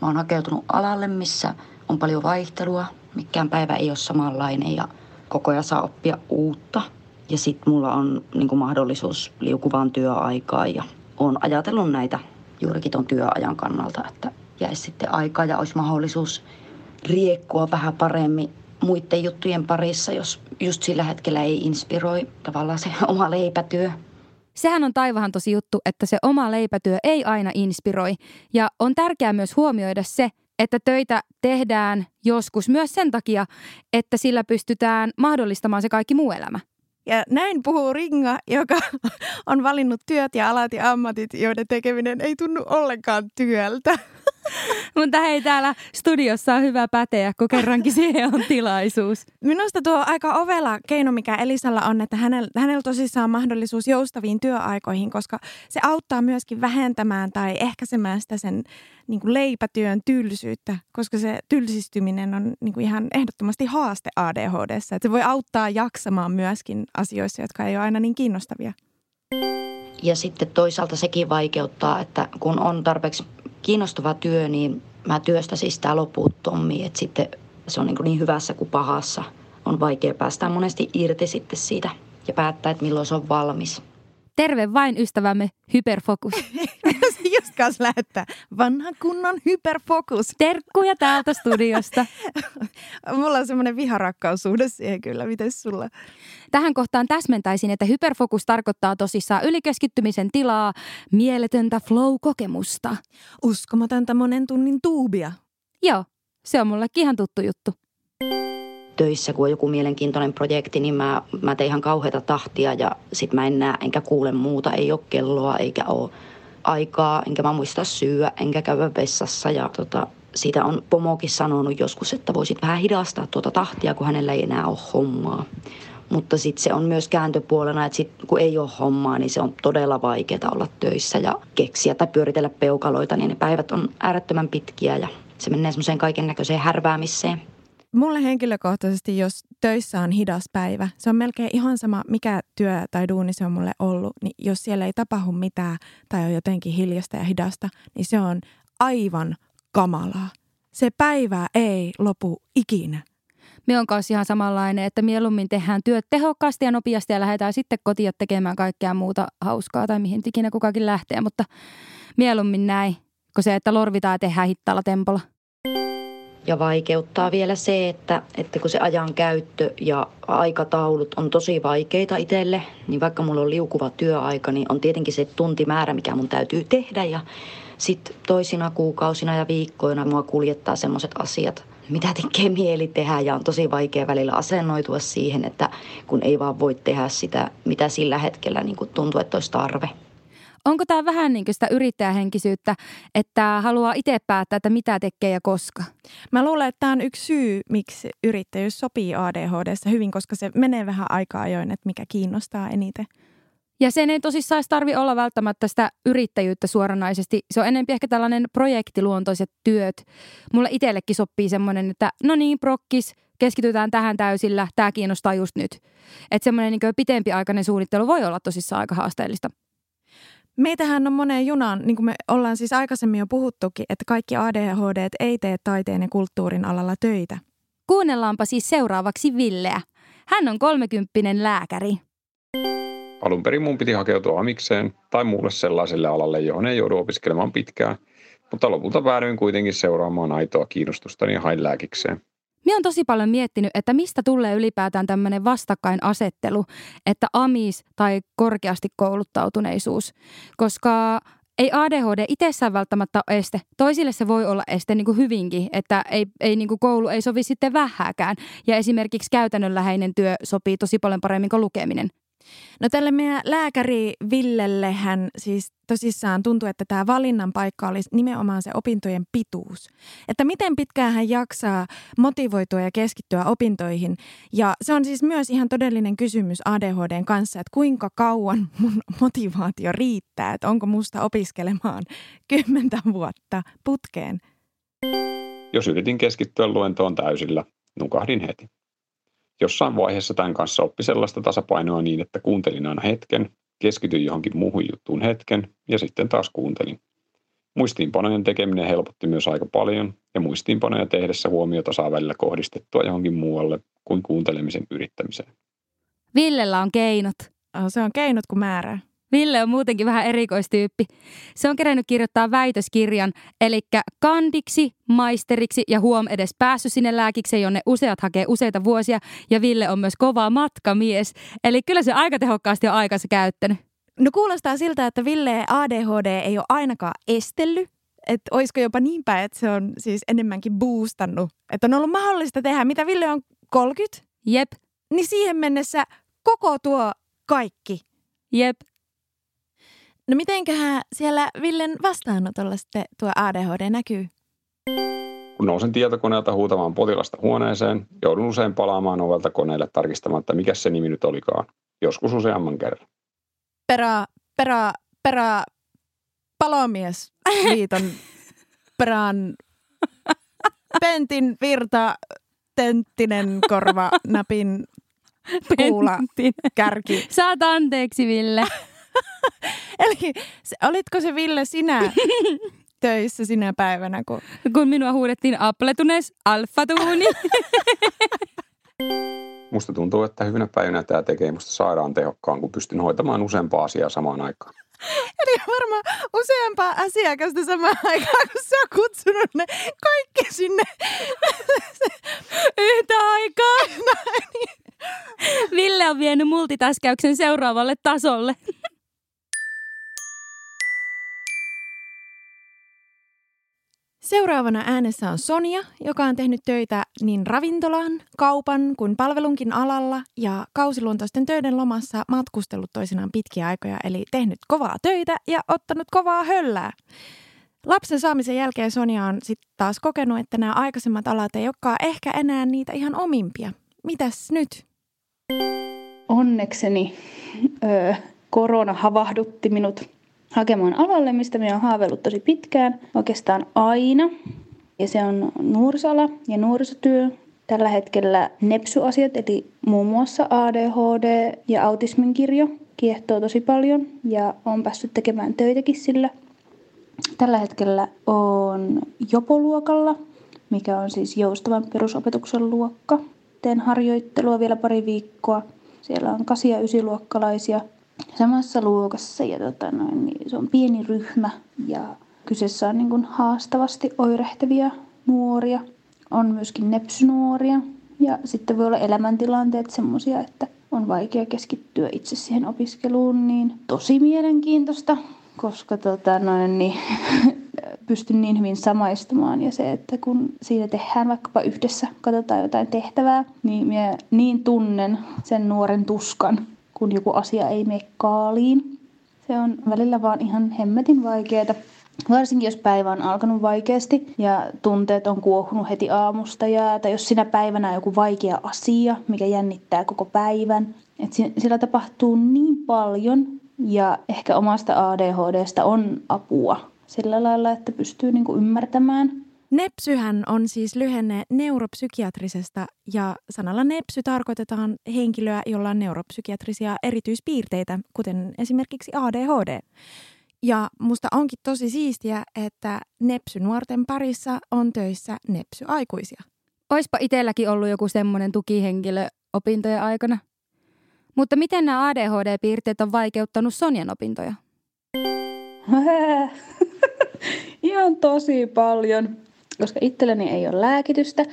Mä oon hakeutunut alalle, missä on paljon vaihtelua. Mikään päivä ei ole samanlainen ja koko ajan saa oppia uutta. Ja sit mulla on niin kuin mahdollisuus liukuvaan työaikaan ja oon ajatellut näitä juurikin ton työajan kannalta, että jäisi sitten aikaa ja olisi mahdollisuus riekkua vähän paremmin muiden juttujen parissa, jos just sillä hetkellä ei inspiroi tavallaan se oma leipätyö. Sehän on taivahan tosi juttu, että se oma leipätyö ei aina inspiroi. Ja on tärkeää myös huomioida se, että töitä tehdään joskus myös sen takia, että sillä pystytään mahdollistamaan se kaikki muu elämä. Ja näin puhuu Ringa, joka on valinnut työt ja alat ja ammatit, joiden tekeminen ei tunnu ollenkaan työltä. Mutta hei, täällä studiossa on hyvä päteä, kun kerrankin siihen on tilaisuus. Minusta tuo aika ovela keino, mikä Elisalla on, että hänellä, hänellä tosissaan on mahdollisuus joustaviin työaikoihin, koska se auttaa myöskin vähentämään tai ehkäisemään sitä sen niin kuin leipätyön tylsyyttä, koska se tylsistyminen on niin kuin ihan ehdottomasti haaste A D H D:ssä. Että se voi auttaa jaksamaan myöskin asioissa, jotka ei ole aina niin kiinnostavia. Ja sitten toisaalta sekin vaikeuttaa, että kun on tarpeeksi kiinnostava työ, niin mä työstäisin sitä loputtomia, että sitten se on niin, niin hyvässä kuin pahassa. On vaikea päästä monesti irti sitten siitä ja päättää, että milloin se on valmis. Terve vain ystävämme Hyperfokus. Just kanssa lähettää vanhan kunnon Hyperfokus. Terkkuja täältä studiosta. Mulla on semmoinen viharakkaussuhde siihen kyllä. Mites sulla? Tähän kohtaan täsmentäisin, että hyperfokus tarkoittaa tosissaan ylikeskittymisen tilaa, mieletöntä flow-kokemusta. Uskomatonta monen tunnin tuubia. Joo, se on mullekin ihan tuttu juttu. Töissä, kun on joku mielenkiintoinen projekti, niin mä, mä teen ihan kauheata tahtia ja sit mä en näe enkä kuule muuta. Ei ole kelloa eikä ole aikaa, enkä mä muista syyä, enkä käydä vessassa. Ja tota, siitä on pomokin sanonut joskus, että voisit vähän hidastaa tuota tahtia, kun hänellä ei enää ole hommaa. Mutta sitten se on myös kääntöpuolena, että sit, kun ei ole hommaa, niin se on todella vaikeaa olla töissä ja keksiä tai pyöritellä peukaloita, niin ne päivät on äärettömän pitkiä ja se menee semmoiseen kaiken näköiseen härväämiseen. Mulle henkilökohtaisesti, jos töissä on hidas päivä, se on melkein ihan sama, mikä työ tai duuni se on mulle ollut, niin jos siellä ei tapahdu mitään tai on jotenkin hiljasta ja hidasta, niin se on aivan kamalaa. Se päivä ei lopu ikinä. Me on kanssa ihan samanlainen, että mieluummin tehdään työt tehokkaasti ja nopeasti ja lähdetään sitten kotiin tekemään kaikkea muuta hauskaa tai mihin ikinä kukakin lähtee, mutta mieluummin näin kuin se, että lorvitaan ja tehdään hittaalla tempolla. Ja vaikeuttaa vielä se, että, että kun se ajan käyttö ja aikataulut on tosi vaikeita itselle, niin vaikka mulla on liukuva työaika, niin on tietenkin se tuntimäärä, mikä mun täytyy tehdä. Ja sitten toisina kuukausina ja viikkoina mua kuljettaa semmoiset asiat, mitä tekee mieli tehdä. Ja on tosi vaikea välillä asennoitua siihen, että kun ei vaan voi tehdä sitä, mitä sillä hetkellä niin kun tuntuu, että olisi tarve. Onko tämä vähän niin kuin sitä yrittäjähenkisyyttä, että haluaa itse päättää, että mitä tekee ja koska? Mä luulen, että tämä on yksi syy, miksi yrittäjyys sopii A D H D:ssä hyvin, koska se menee vähän aikaa ajoin, että mikä kiinnostaa eniten. Ja sen ei tosissaan tarvitse olla välttämättä sitä yrittäjyyttä suoranaisesti. Se on enemmän ehkä tällainen projektiluontoiset työt. Mulle itsellekin sopii semmoinen, että no niin, prokkis, keskitytään tähän täysillä, tämä kiinnostaa just nyt. Että semmoinen niin kuin pitempiaikainen suunnittelu voi olla tosissaan aika haasteellista. Meitähän on moneen junaan, niin kuin me ollaan siis aikaisemmin jo puhuttukin, että kaikki A D H D:t ei tee taiteen ja kulttuurin alalla töitä. Kuunnellaanpa siis seuraavaksi Villeä. Hän on kolmekymppinen lääkäri. Alun perin mun piti hakeutua amikseen tai muulle sellaiselle alalle, johon ei joudu opiskelemaan pitkään, mutta lopulta päädyin kuitenkin seuraamaan aitoa kiinnostustani ja hain lääkikseen. Minä olen tosi paljon miettinyt, että mistä tulee ylipäätään tämmöinen vastakkainasettelu, että amis tai korkeasti kouluttautuneisuus, koska ei A D H D itsessään välttämättä ole este. Toisille se voi olla este niin kuin hyvinkin, että ei, ei niin kuin koulu ei sovi sitten vähääkään ja esimerkiksi käytännönläheinen työ sopii tosi paljon paremmin kuin lukeminen. No tälle meidän lääkäri Villellehän siis tosissaan tuntui, että tämä valinnan paikka olisi nimenomaan se opintojen pituus. Että miten pitkään hän jaksaa motivoitua ja keskittyä opintoihin. Ja se on siis myös ihan todellinen kysymys A D H D:n kanssa, että kuinka kauan mun motivaatio riittää, että onko musta opiskelemaan kymmentä vuotta putkeen. Jos yritin keskittyä luentoon täysillä, nukahdin heti. Jossain vaiheessa tämän kanssa oppi sellaista tasapainoa niin, että kuuntelin aina hetken, keskityin johonkin muuhun juttuun hetken ja sitten taas kuuntelin. Muistiinpanojen tekeminen helpotti myös aika paljon ja muistiinpanoja tehdessä huomiota saa välillä kohdistettua johonkin muualle kuin kuuntelemisen yrittämiseen. Villellä on keinot. Se on keinot kuin määrää. Ville on muutenkin vähän erikoistyyppi. Se on kerännyt kirjoittaa väitöskirjan, eli kandiksi, maisteriksi ja huom edes päässyt sinne lääkikseen, jonne useat hakee useita vuosia. Ja Ville on myös kova matkamies, eli kyllä se aika tehokkaasti on aikansa käyttänyt. No kuulostaa siltä, että Ville A D H D ei ole ainakaan estellyt. Että olisiko jopa niin päin, että se on siis enemmänkin boostannut. Että on ollut mahdollista tehdä, mitä Ville on kolmekymmentä. Jep. Niin siihen mennessä koko tuo kaikki. Jep. No mitenköhän siellä Villen vastaanotolla sitten tuo A D H D näkyy? Kun nousen tietokoneelta huutamaan potilasta huoneeseen, joudun usein palaamaan ovelta koneelle tarkistamaan, että mikä se nimi nyt olikaan. Joskus useamman kerran. Perä, perä, perä, palomiesliiton perän, pentin virta, tenttinen korva, napin, kuula, kärki. Saat anteeksi, Ville. Eli olitko se Ville sinä töissä sinä päivänä, kun... kun minua huudettiin appletunes, alfatuuni. Musta tuntuu, että hyvänä päivänä tämä tekee musta sairaan tehokkaan, kun pystyn hoitamaan useampaa asiaa samaan aikaan. Eli varmaan useampaa asiakasta samaan aikaan, kun sä oot kutsunut ne kaikki sinne yhtä aikaa. Ville on vienyt multitaskäyksen seuraavalle tasolle. Seuraavana äänessä on Sonia, joka on tehnyt töitä niin ravintolan, kaupan kuin palvelunkin alalla ja kausiluontoisten töiden lomassa matkustellut toisinaan pitkiä aikoja, eli tehnyt kovaa töitä ja ottanut kovaa höllää. Lapsen saamisen jälkeen Sonia on sitten taas kokenut, että nämä aikaisemmat alat ei olekaan ehkä enää niitä ihan omimpia. Mitäs nyt? Onnekseni öö, korona havahdutti minut hakemaan alalle, mistä minä olen haaveillut tosi pitkään, oikeastaan aina. Ja se on nuorisala ja nuorisotyö. Tällä hetkellä nepsy-asiat, eli muun muassa A D H D ja autismin kirjo, kiehtoo tosi paljon. Ja olen päässyt tekemään töitäkin sillä. Tällä hetkellä olen Jopo-luokalla, mikä on siis joustavan perusopetuksen luokka. Teen harjoittelua vielä pari viikkoa. Siellä on kasi- ja ysiluokkalaisia samassa luokassa ja tota noin, niin se on pieni ryhmä ja kyseessä on niin kuin haastavasti oirehtevia nuoria. On myöskin nepsynuoria ja sitten voi olla elämäntilanteet semmoisia, että on vaikea keskittyä itse siihen opiskeluun. Niin tosi mielenkiintoista, koska tota noin, niin pystyn niin hyvin samaistumaan ja se, että kun siinä tehdään vaikkapa yhdessä, katsotaan jotain tehtävää, niin minä niin tunnen sen nuoren tuskan, kun joku asia ei mene kaaliin. Se on välillä vaan ihan hemmetin vaikeaa. Varsinkin jos päivä on alkanut vaikeasti ja tunteet on kuohunut heti aamusta. Ja, tai jos sinä päivänä on joku vaikea asia, mikä jännittää koko päivän. Et siellä tapahtuu niin paljon ja ehkä omasta A D H D:stä on apua sillä lailla, että pystyy niinku ymmärtämään. Nepsyhän on siis lyhenne neuropsykiatrisesta ja sanalla nepsy tarkoitetaan henkilöä, jolla on neuropsykiatrisia erityispiirteitä, kuten esimerkiksi A D H D. Ja musta onkin tosi siistiä, että nepsynuorten parissa on töissä nepsyaikuisia. Oispa itselläkin ollut joku semmoinen tukihenkilö opintojen aikana. Mutta miten nämä A D H D-piirteet on vaikeuttanut Sonjan opintoja? Ihan tosi paljon. Koska itselleni ei ole lääkitystä,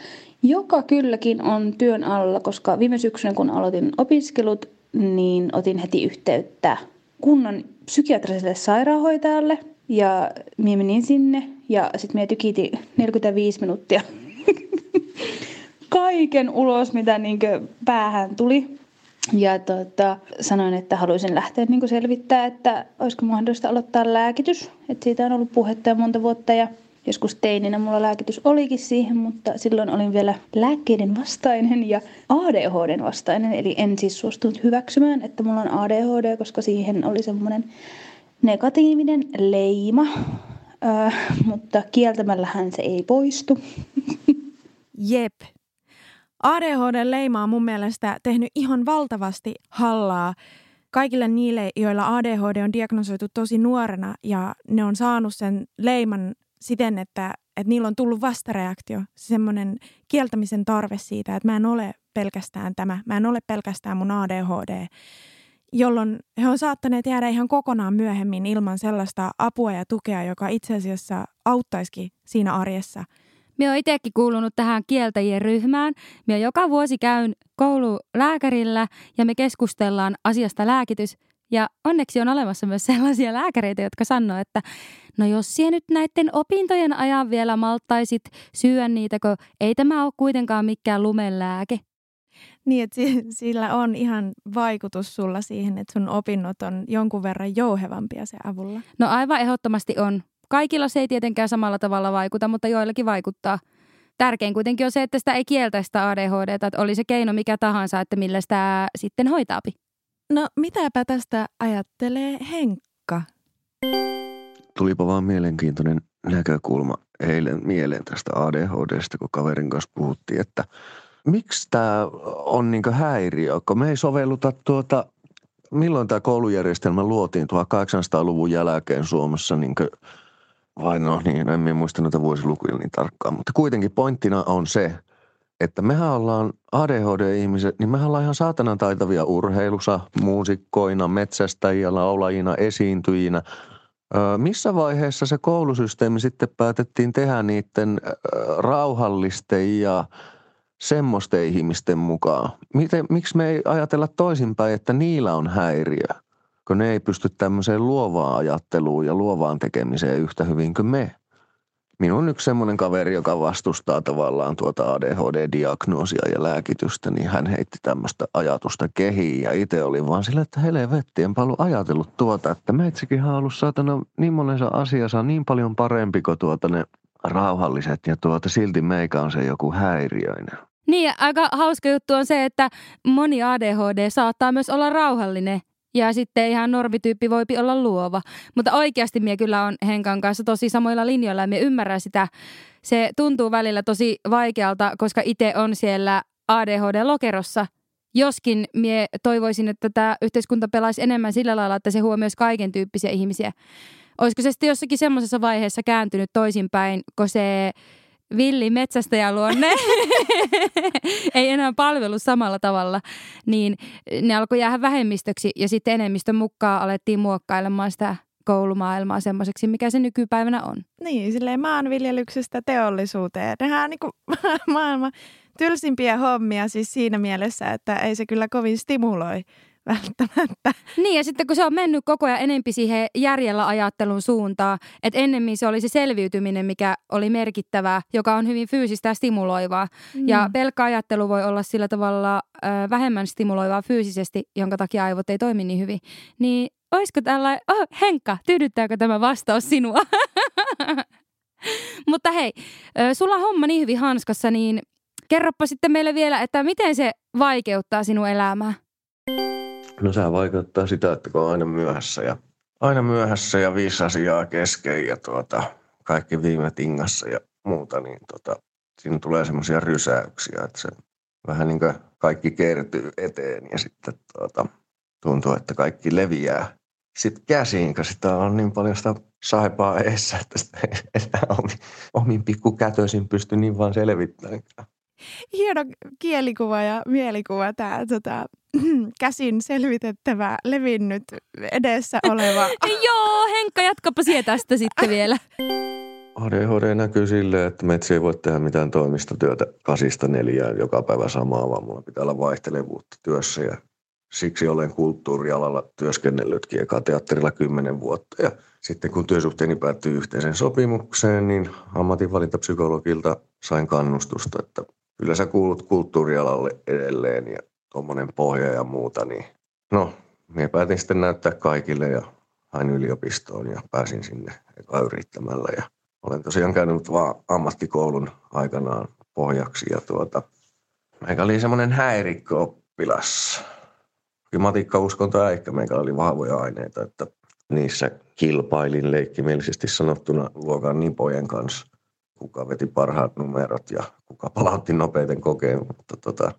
joka kylläkin on työn alla, koska viime syksynä kun aloitin opiskelut, niin otin heti yhteyttä kunnon psykiatriselle sairaanhoitajalle ja minä menin sinne ja sitten minä tykitin neljäkymmentäviisi minuuttia kaiken ulos, mitä niinkö päähän tuli. Ja tota, sanoin, että haluaisin lähteä niin selvittämään, että olisiko mahdollista aloittaa lääkitys. Et siitä on ollut puhetta jo monta vuotta ja joskus teininä mulla lääkitys olikin siihen, mutta silloin olin vielä lääkkeiden vastainen ja A D H D:n vastainen. Eli en siis suostunut hyväksymään, että mulla on A D H D, koska siihen oli semmoinen negatiivinen leima. Öö, mutta kieltämällähän se ei poistu. Jep. A D H D-leima on mun mielestä tehnyt ihan valtavasti hallaa kaikille niille, joilla A D H D on diagnosoitu tosi nuorena ja ne on saanut sen leiman siten, että, että niillä on tullut vastareaktio, semmoinen kieltämisen tarve siitä, että mä en ole pelkästään tämä, mä en ole pelkästään mun A D H D, jolloin he on saattaneet jäädä ihan kokonaan myöhemmin ilman sellaista apua ja tukea, joka itse asiassa auttaisikin siinä arjessa. Minä olen itsekin kuulunut tähän kieltäjien ryhmään. Minä joka vuosi käyn koululääkärillä ja me keskustellaan asiasta lääkitys. Ja onneksi on olemassa myös sellaisia lääkäreitä, jotka sanoo, että no jos sinä nyt näiden opintojen ajan vielä malttaisit syödä niitä, kun ei tämä ole kuitenkaan mikään lumelääke. Niin, että sillä on ihan vaikutus sulla siihen, että sun opinnot on jonkun verran jouhevampia sen avulla. No aivan ehdottomasti on. Kaikilla se ei tietenkään samalla tavalla vaikuta, mutta joillakin vaikuttaa. Tärkein kuitenkin on se, että sitä ei kieltäisi sitä A D H D:tä, että oli se keino mikä tahansa, että millä sitä sitten hoitaapi. No mitäpä tästä ajattelee Henkka? Tulipa vaan mielenkiintoinen näkökulma eilen mieleen tästä A D H D:stä, kun kaverin kanssa puhuttiin, että miksi tämä on niin kuin häiriö, kun me ei sovelluta tuota, milloin tämä koulujärjestelmä luotiin tuhatkahdeksansataaluvun jälkeen Suomessa, niin kuin, vai no niin, en minä muista noita vuosilukuja niin tarkkaan, mutta kuitenkin pointtina on se, että mehän ollaan A D H D-ihmiset, niin mehän ollaan ihan saatanan taitavia urheilussa, muusikkoina, metsästäjiä, laulajina, esiintyjinä. Öö, missä vaiheessa se koulusysteemi sitten päätettiin tehdä niiden öö, rauhallisten ja semmoisten ihmisten mukaan? Miten, miksi me ei ajatella toisinpäin, että niillä on häiriö, kun ne ei pysty tämmöiseen luovaan ajatteluun ja luovaan tekemiseen yhtä hyvin kuin me? Minun on yksi semmoinen kaveri, joka vastustaa tavallaan tuota A D H D-diagnoosia ja lääkitystä, niin hän heitti tämmöistä ajatusta kehiin ja itse oli vaan sillä, että helvetti, en paljon ajatellut tuota, että meitsikinhän on ollut saatana niin monensa asiassa niin paljon parempi kuin tuota ne rauhalliset ja tuota silti meikä on se joku häiriöinen. Niin, aika hauska juttu on se, että moni A D H D saattaa myös olla rauhallinen. Ja sitten ihan normityyppi voipi olla luova. Mutta oikeasti minä kyllä olen Henkan kanssa tosi samoilla linjoilla ja minä ymmärrän sitä. Se tuntuu välillä tosi vaikealta, koska itse on siellä A D H D-lokerossa. Joskin minä toivoisin, että tämä yhteiskunta pelaisi enemmän sillä lailla, että se huomioisi kaiken tyyppisiä ihmisiä. Olisiko se sitten jossakin semmoisessa vaiheessa kääntynyt toisinpäin, kun se villi metsästäjäluonne ei enää palvelu samalla tavalla, niin ne alkoi jäädä vähemmistöksi ja sitten enemmistön mukaan alettiin muokkailemaan sitä koulumaailmaa semmoiseksi, mikä se nykypäivänä on. Niin, silleen maanviljelyksestä teollisuuteen. Nehän on niinku maailman tylsimpiä hommia siis siinä mielessä, että ei se kyllä kovin stimuloi välttämättä. Niin, ja sitten kun se on mennyt koko ajan enempi siihen järjellä ajattelun suuntaan, että ennemmin se oli se selviytyminen, mikä oli merkittävää, joka on hyvin fyysistä ja stimuloivaa. Mm. Ja pelkkä ajattelu voi olla sillä tavalla ö, vähemmän stimuloivaa fyysisesti, jonka takia aivot ei toimi niin hyvin. Niin olisiko tällainen, oh, Henkka, tyydyttääkö tämä vastaus sinua? Mutta hei, ö, sulla on homma niin hyvin hanskassa, niin kerropa sitten meille vielä, että miten se vaikeuttaa sinun elämää? No se vaikuttaa sitä, että kun on aina myöhässä ja, aina myöhässä ja viisi asiaa kesken ja tuota, kaikki viime tingassa ja muuta, niin tuota, siinä tulee semmoisia rysäyksiä, että se vähän niin kuin kaikki kertyy eteen ja sitten tuota, tuntuu, että kaikki leviää sitten käsiin, kun sitä on niin paljon sitä saipaa eessä, että sitä ei enää omin, omin pikkukätöisin pysty niin vaan selvittämään. Hieno kielikuva ja mielikuva tämä tota, käsin selvitettävä, levinnyt, edessä oleva. Joo, Henkka, jatkapa siihen tästä sitten vielä. A D H D näkyy silleen, että metsi ei voi tehdä mitään toimistotyötä kasista neljään joka päivä samaa, vaan mulla pitää olla vaihtelevuutta työssä. Ja siksi olen kulttuurialalla työskennellytkin eka teatterilla kymmenen vuotta. Ja sitten kun työsuhteeni päättyi yhteiseen sopimukseen, niin ammatinvalintapsykologilta sain kannustusta, että kyllä sä kuulut kulttuurialalle edelleen ja tuommoinen pohja ja muuta. Niin no, minä päätin sitten näyttää kaikille ja hain yliopistoon ja pääsin sinne eka yrittämällä. Ja olen tosiaan käynyt vaan ammattikoulun aikanaan pohjaksi ja tuota, meikä oli semmoinen häirikköoppilas. Matikka, uskonto ja äikkä meikä oli vahvoja aineita, että niissä kilpailin leikkimielisesti sanottuna luokan nipojen kanssa. kuka veti parhaat numerot ja kuka palautti nopeiten kokeen, mutta tota,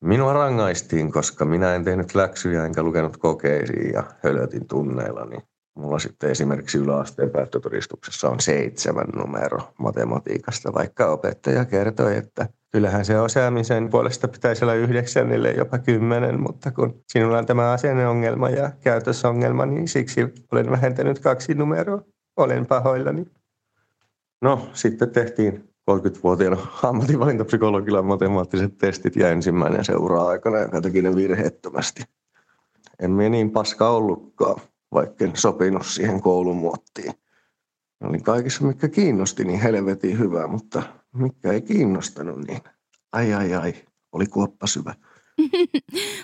minua rangaistiin, koska minä en tehnyt läksyjä enkä lukenut kokeisiin ja hölötin tunneilla, niin mulla sitten esimerkiksi yläasteen päättötodistuksessa on seitsemän numero matematiikasta, vaikka opettaja kertoi, että kyllähän se osaamisen puolesta pitäisi olla yhdeksännelle jopa kymmenen, mutta kun sinulla on tämä asenneongelma ja käytösongelma, niin siksi olen vähentänyt kaksi numeroa. Olen pahoillani. No, sitten tehtiin kolmekymmentävuotiaana ammatinvalintapsykologilla matemaattiset testit ja ensimmäinen seura-aikana, joka teki ne virheettömästi. En minä niin paska ollutkaan, vaikka en sopinut siihen koulumuottiin. Olin kaikissa, mikä kiinnosti, niin helvetin hyvä, mutta mikä ei kiinnostanut, niin ai ai ai, oli kuoppa syvä.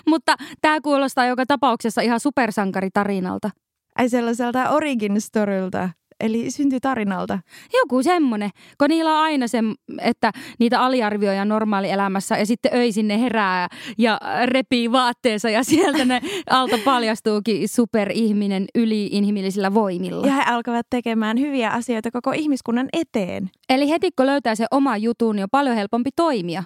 Mutta tämä kuulostaa joka tapauksessa ihan supersankaritarinalta. Ai sellaiselta origin storylta, eli syntytarinalta. Joku semmoinen, kun niillä on aina se, että niitä aliarvioja normaalielämässä ja sitten öisin ne herää ja repii vaatteensa ja sieltä ne alta paljastuukin superihminen yliinhimillisillä voimilla. Ja he alkavat tekemään hyviä asioita koko ihmiskunnan eteen. Eli heti kun löytää se oma jutun, niin on paljon helpompi toimia.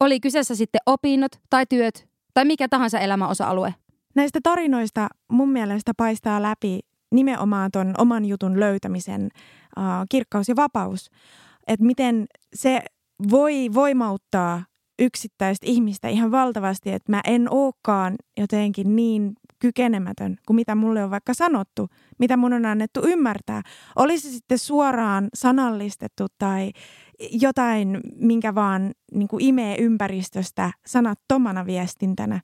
Oli kyseessä sitten opinnot tai työt tai mikä tahansa elämäosa-alue. Näistä tarinoista mun mielestä paistaa läpi nimenomaan ton oman jutun löytämisen äh, kirkkaus ja vapaus. Että miten se voi voimauttaa yksittäistä ihmistä ihan valtavasti, että mä en olekaan jotenkin niin kykenemätön kuin mitä mulle on vaikka sanottu, mitä mun on annettu ymmärtää. Olisi se sitten suoraan sanallistettu tai jotain, minkä vaan niin kuin imee ympäristöstä sanattomana viestintänä.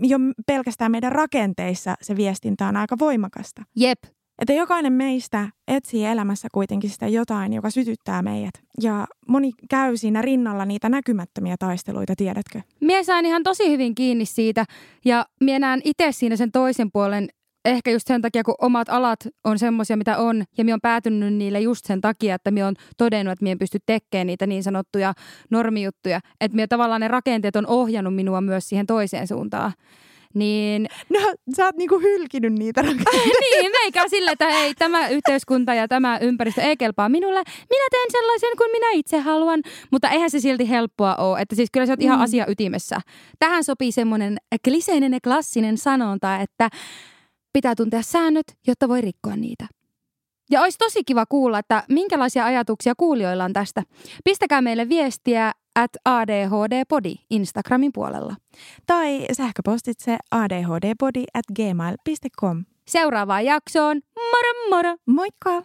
Jo pelkästään meidän rakenteissa se viestintä on aika voimakasta. Jep. Että jokainen meistä etsii elämässä kuitenkin sitä jotain, joka sytyttää meidät. Ja moni käy siinä rinnalla niitä näkymättömiä taisteluita, tiedätkö? Mie sain ihan tosi hyvin kiinni siitä ja mie näen itse siinä sen toisen puolen. Ehkä just sen takia, kun omat alat on semmoisia, mitä on, ja minä olen päätynyt niille just sen takia, että minä olen todennut, että minä en pysty tekemään niitä niin sanottuja normijuttuja. Että minä tavallaan ne rakenteet on ohjannut minua myös siihen toiseen suuntaan. Niin... No, sä oot niinku hylkinyt niitä rakenteita. Niin, meikä sille, että hei, tämä yhteiskunta ja tämä ympäristö ei kelpaa minulle. Minä teen sellaisen kuin minä itse haluan, mutta eihän se silti helppoa ole. Että siis kyllä sä oot ihan mm. asia ytimessä. Tähän sopii semmoinen kliseinen ja klassinen sanonta, että... Pitää tuntea säännöt, jotta voi rikkoa niitä. Ja olisi tosi kiva kuulla, että minkälaisia ajatuksia kuulijoilla on tästä. Pistäkää meille viestiä at A D H D podi Instagramin puolella. Tai sähköpostitse adhdpodi at gmail piste com. Seuraavaan jaksoon. Moro moro! Moikka!